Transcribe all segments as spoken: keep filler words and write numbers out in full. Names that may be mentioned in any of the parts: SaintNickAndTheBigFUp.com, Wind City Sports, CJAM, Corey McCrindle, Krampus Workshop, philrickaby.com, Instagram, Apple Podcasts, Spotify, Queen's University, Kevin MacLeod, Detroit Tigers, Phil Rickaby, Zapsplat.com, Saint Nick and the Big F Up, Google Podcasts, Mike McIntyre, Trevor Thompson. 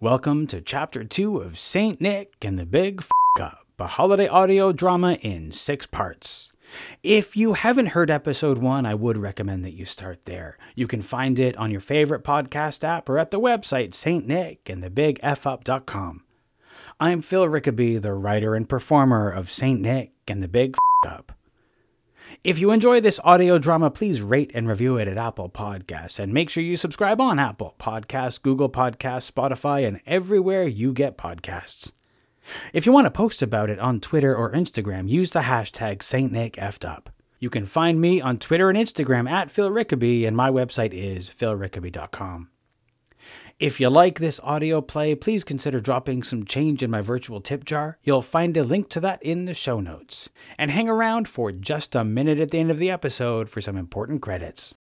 Welcome to Chapter two of Saint Nick and the Big F Up, a holiday audio drama in six parts. If you haven't heard Episode one, I would recommend that you start there. You can find it on your favorite podcast app or at the website Saint Nick and the Big F Up dot com. I'm Phil Rickaby, the writer and performer of Saint Nick and the Big F Up. If you enjoy this audio drama, please rate and review it at Apple Podcasts, and make sure you subscribe on Apple Podcasts, Google Podcasts, Spotify, and everywhere you get podcasts. If you want to post about it on Twitter or Instagram, use the hashtag Saint Nick F Up. You can find me on Twitter and Instagram at Phil Rickaby, and my website is phil rickaby dot com. If you like this audio play, please consider dropping some change in my virtual tip jar. You'll find a link to that in the show notes. And hang around for just a minute at the end of the episode for some important credits.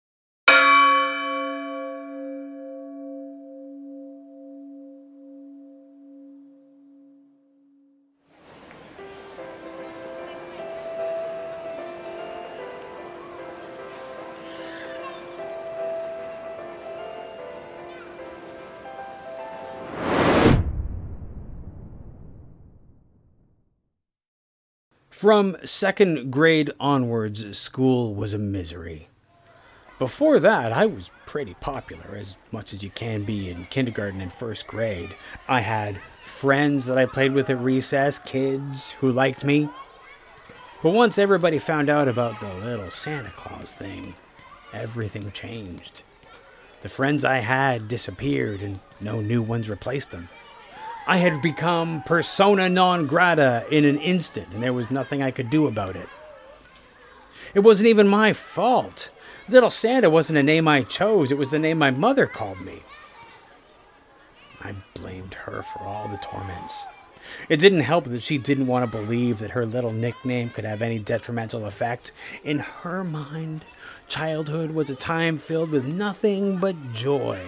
From second grade onwards, school was a misery. Before that, I was pretty popular, as much as you can be in kindergarten and first grade. I had friends that I played with at recess, kids who liked me. But once everybody found out about the little Santa Claus thing, everything changed. The friends I had disappeared, and no new ones replaced them. I had become persona non grata in an instant, and there was nothing I could do about it. It wasn't even my fault. Little Santa wasn't a name I chose, it was the name my mother called me. I blamed her for all the torments. It didn't help that she didn't want to believe that her little nickname could have any detrimental effect. In her mind, childhood was a time filled with nothing but joy.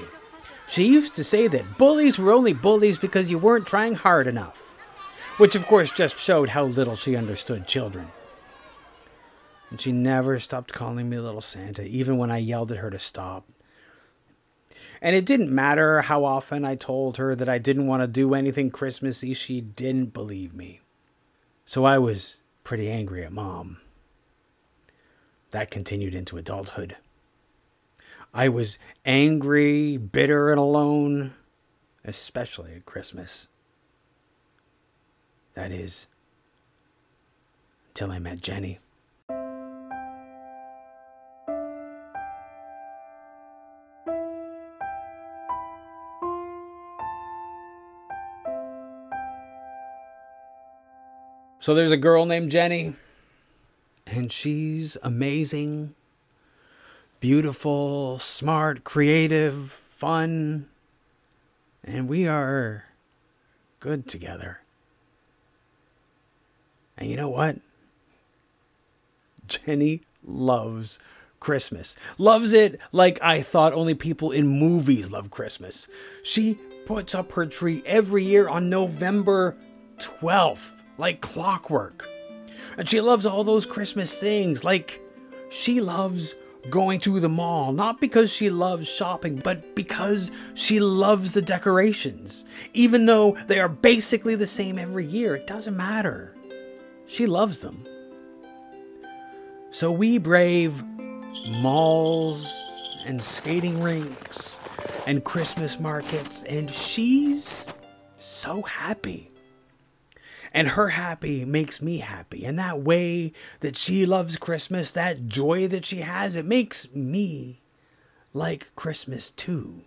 She used to say that bullies were only bullies because you weren't trying hard enough, which of course just showed how little she understood children. And she never stopped calling me Little Santa, even when I yelled at her to stop. And it didn't matter how often I told her that I didn't want to do anything Christmassy, she didn't believe me. So I was pretty angry at Mom. That continued into adulthood. I was angry, bitter, and alone, especially at Christmas. That is, until I met Jenny. So there's a girl named Jenny, and she's amazing. Beautiful, smart, creative, fun, and we are good together. And you know what? Jenny loves Christmas. Loves it like I thought only people in movies love Christmas. She puts up her tree every year on November twelfth, like clockwork. And she loves all those Christmas things, like she loves going to the mall, not because she loves shopping, but because she loves the decorations. Even though they are basically the same every year, it doesn't matter. She loves them. So we brave malls and skating rinks and Christmas markets, and she's so happy. And her happy makes me happy. And that way that she loves Christmas, that joy that she has, it makes me like Christmas too.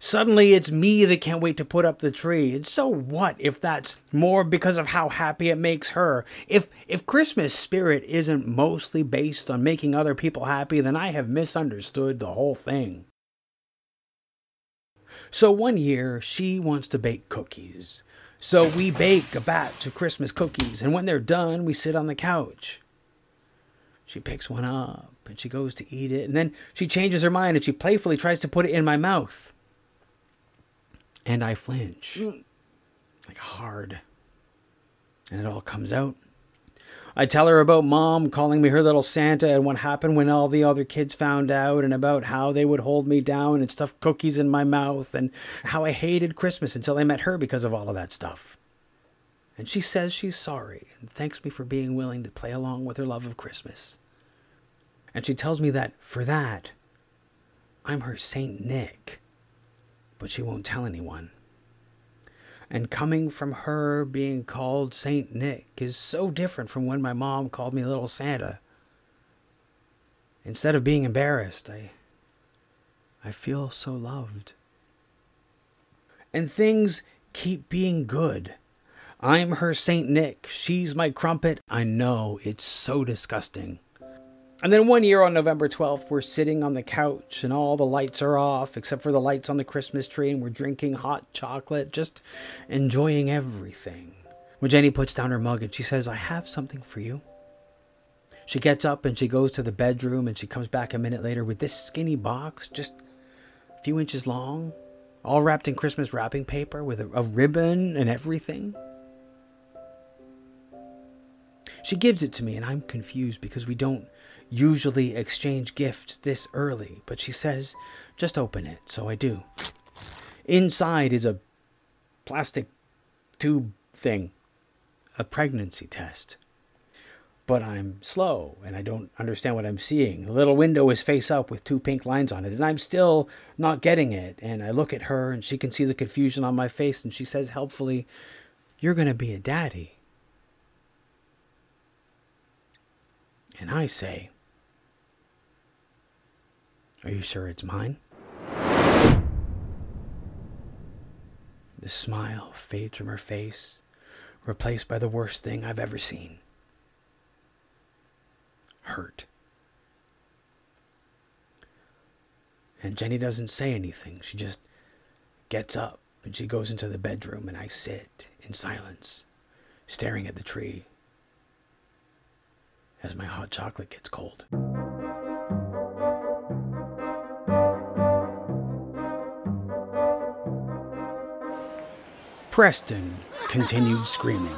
Suddenly it's me that can't wait to put up the tree. And so what if that's more because of how happy it makes her? If if Christmas spirit isn't mostly based on making other people happy, then I have misunderstood the whole thing. So one year she wants to bake cookies. So we bake a batch of Christmas cookies, and when they're done, we sit on the couch. She picks one up, and she goes to eat it, and then she changes her mind, and she playfully tries to put it in my mouth. And I flinch, like hard, and it all comes out. I tell her about Mom calling me her little Santa and what happened when all the other kids found out and about how they would hold me down and stuff cookies in my mouth and how I hated Christmas until I met her because of all of that stuff. And she says she's sorry and thanks me for being willing to play along with her love of Christmas. And she tells me that for that, I'm her Saint Nick, but she won't tell anyone. And coming from her, being called Saint Nick is so different from when my mom called me Little Santa. Instead of being embarrassed, I, I feel so loved. And things keep being good. I'm her Saint Nick. She's my crumpet. I know, it's so disgusting. And then one year on November twelfth, we're sitting on the couch and all the lights are off except for the lights on the Christmas tree, and we're drinking hot chocolate, just enjoying everything. When Jenny puts down her mug and she says, "I have something for you." She gets up and she goes to the bedroom and she comes back a minute later with this skinny box, just a few inches long, all wrapped in Christmas wrapping paper with a, a ribbon and everything. She gives it to me and I'm confused because we don't usually exchange gifts this early, but she says, "Just open it," so I do. Inside is a plastic tube thing, a pregnancy test. But I'm slow and I don't understand what I'm seeing. The little window is face up with two pink lines on it and I'm still not getting it. And I look at her and she can see the confusion on my face and she says helpfully, "You're going to be a daddy." And I say, "Are you sure it's mine?" The smile fades from her face, replaced by the worst thing I've ever seen. Hurt. And Jenny doesn't say anything. She just gets up and she goes into the bedroom and I sit in silence, staring at the tree, as my hot chocolate gets cold. Preston continued screaming.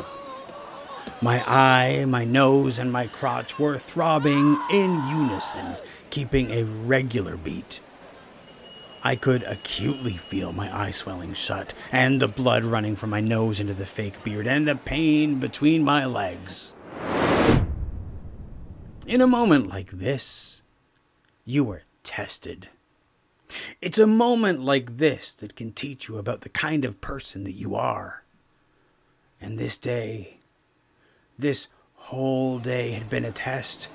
My eye, my nose, and my crotch were throbbing in unison, keeping a regular beat. I could acutely feel my eye swelling shut, and the blood running from my nose into the fake beard, and the pain between my legs. In a moment like this, you are tested. It's a moment like this that can teach you about the kind of person that you are. And this day, this whole day had been a test.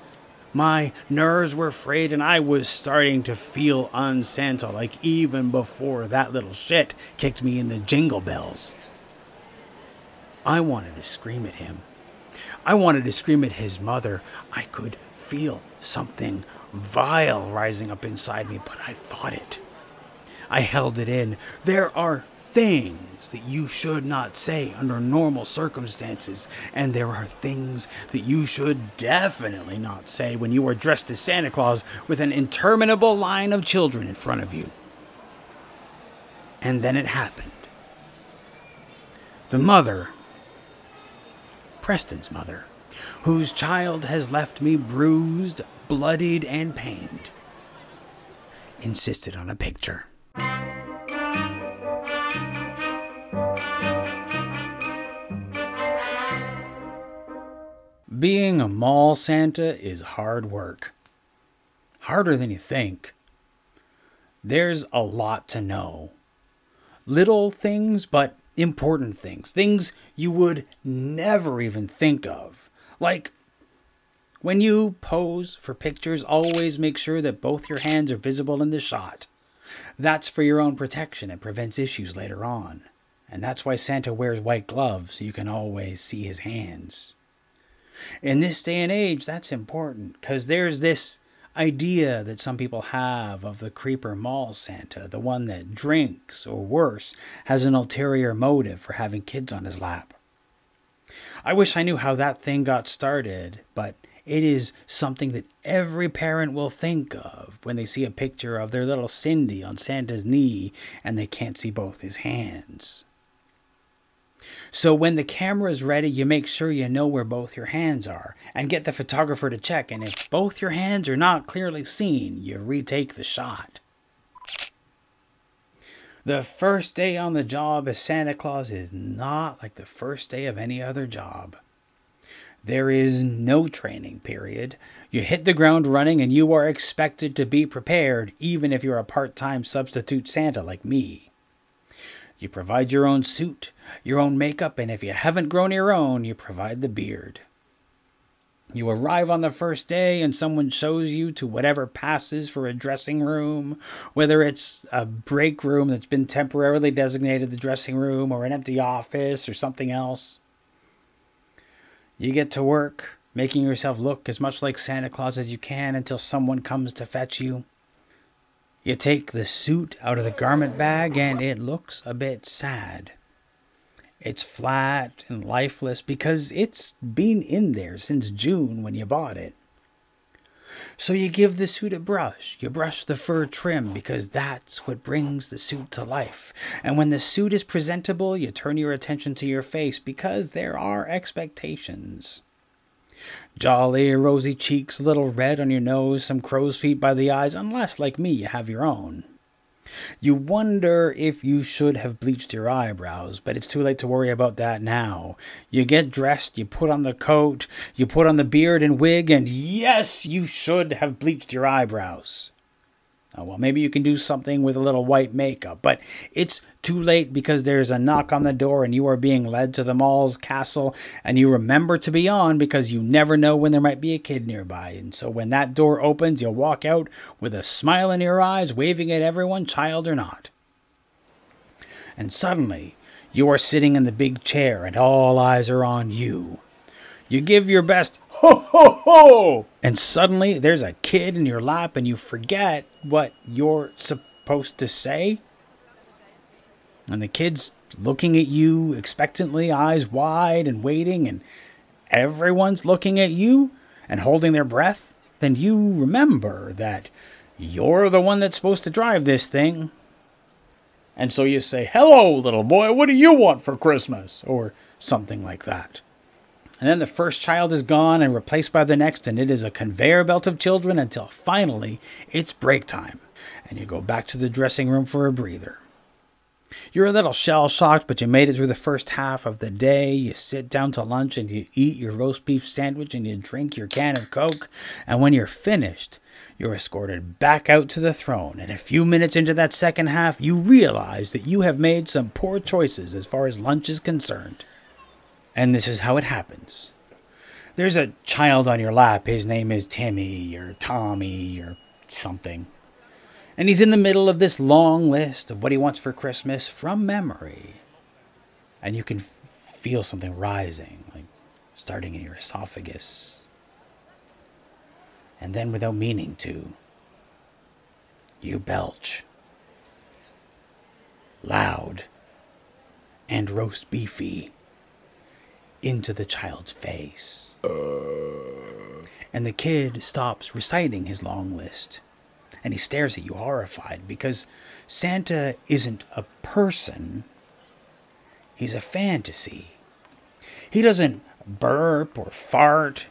My nerves were frayed and I was starting to feel un-Santa-like even before that little shit kicked me in the jingle bells. I wanted to scream at him. I wanted to scream at his mother. I could feel something vile rising up inside me, but I fought it. I held it in. There are things that you should not say under normal circumstances, and there are things that you should definitely not say when you are dressed as Santa Claus with an interminable line of children in front of you. And then it happened. The mother, Preston's mother, whose child has left me bruised, bloodied, and pained, insisted on a picture. Being a mall Santa is hard work. Harder than you think. There's a lot to know. Little things, but important things, things you would never even think of. Like, when you pose for pictures, always make sure that both your hands are visible in the shot. That's for your own protection and prevents issues later on. And that's why Santa wears white gloves, so you can always see his hands. In this day and age, that's important, because there's this idea that some people have of the creeper mall Santa, the one that drinks, or worse, has an ulterior motive for having kids on his lap. I wish I knew how that thing got started, but it is something that every parent will think of when they see a picture of their little Cindy on Santa's knee and they can't see both his hands. So when the camera is ready, you make sure you know where both your hands are and get the photographer to check. And if both your hands are not clearly seen, you retake the shot. The first day on the job as Santa Claus is not like the first day of any other job. There is no training period. You hit the ground running and you are expected to be prepared, even if you're a part-time substitute Santa like me. You provide your own suit, your own makeup, and if you haven't grown your own, you provide the beard. You arrive on the first day and someone shows you to whatever passes for a dressing room, whether it's a break room that's been temporarily designated the dressing room or an empty office or something else. You get to work, making yourself look as much like Santa Claus as you can until someone comes to fetch you. You take the suit out of the garment bag and it looks a bit sad. It's flat and lifeless because it's been in there since June when you bought it. So you give the suit a brush. You brush the fur trim because that's what brings the suit to life. And when the suit is presentable, you turn your attention to your face because there are expectations. Jolly, rosy cheeks, a little red on your nose, some crow's feet by the eyes, unless, like me, you have your own. You wonder if you should have bleached your eyebrows, but it's too late to worry about that now. You get dressed, you put on the coat, you put on the beard and wig, and yes, you should have bleached your eyebrows. Oh, well, maybe you can do something with a little white makeup, but it's too late because there's a knock on the door and you are being led to the mall's castle, and you remember to be on because you never know when there might be a kid nearby. And so when that door opens, you walk out with a smile in your eyes, waving at everyone, child or not. And suddenly, you are sitting in the big chair and all eyes are on you. You give your best ho, ho, ho! And suddenly there's a kid in your lap and you forget what you're supposed to say. And the kid's looking at you expectantly, eyes wide and waiting, and everyone's looking at you and holding their breath. Then you remember that you're the one that's supposed to drive this thing. And so you say, "Hello, little boy, what do you want for Christmas?" Or something like that. And then the first child is gone and replaced by the next, and it is a conveyor belt of children until finally it's break time, and you go back to the dressing room for a breather. You're a little shell-shocked, but you made it through the first half of the day. You sit down to lunch, and you eat your roast beef sandwich, and you drink your can of Coke, and when you're finished, you're escorted back out to the throne, and a few minutes into that second half, you realize that you have made some poor choices as far as lunch is concerned. And this is how it happens. There's a child on your lap. His name is Timmy or Tommy or something. And he's in the middle of this long list of what he wants for Christmas from memory. And you can f- feel something rising, like starting in your esophagus. And then without meaning to, you belch. Loud and roast beefy. Into the child's face. Uh. And the kid stops reciting his long list. And he stares at you horrified because Santa isn't a person. He's a fantasy. He doesn't burp or fart.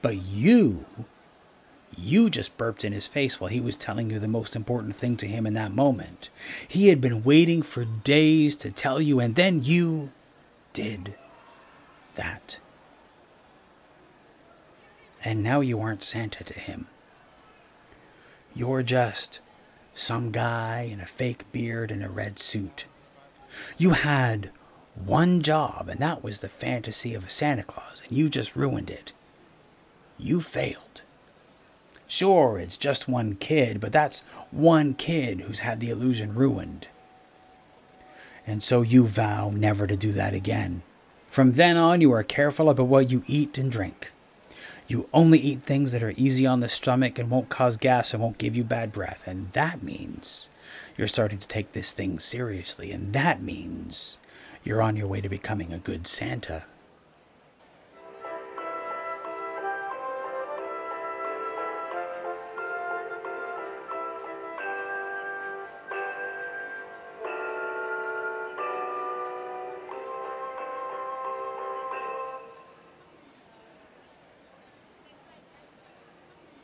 But you, you just burped in his face while he was telling you the most important thing to him in that moment. He had been waiting for days to tell you, and then you did that. And now you aren't Santa to him. You're just some guy in a fake beard and a red suit. You had one job, and that was the fantasy of a Santa Claus, and you just ruined it. You failed. Sure, it's just one kid, but that's one kid who's had the illusion ruined. And so you vow never to do that again. From then on, you are careful about what you eat and drink. You only eat things that are easy on the stomach and won't cause gas and won't give you bad breath. And that means you're starting to take this thing seriously. And that means you're on your way to becoming a good Santa.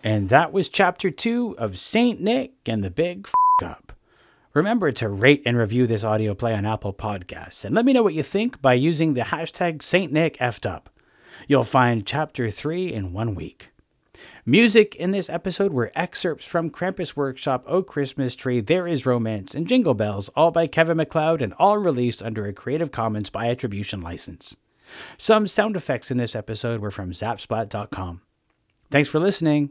And that was chapter two of Saint Nick and the Big F Up. Remember to rate and review this audio play on Apple Podcasts, and let me know what you think by using the hashtag SaintNickFUp. You'll find chapter three in one week. Music in this episode were excerpts from Krampus Workshop, Oh Christmas Tree, There Is Romance, and Jingle Bells, all by Kevin MacLeod and all released under a Creative Commons by Attribution license. Some sound effects in this episode were from Zapsplat dot com. Thanks for listening,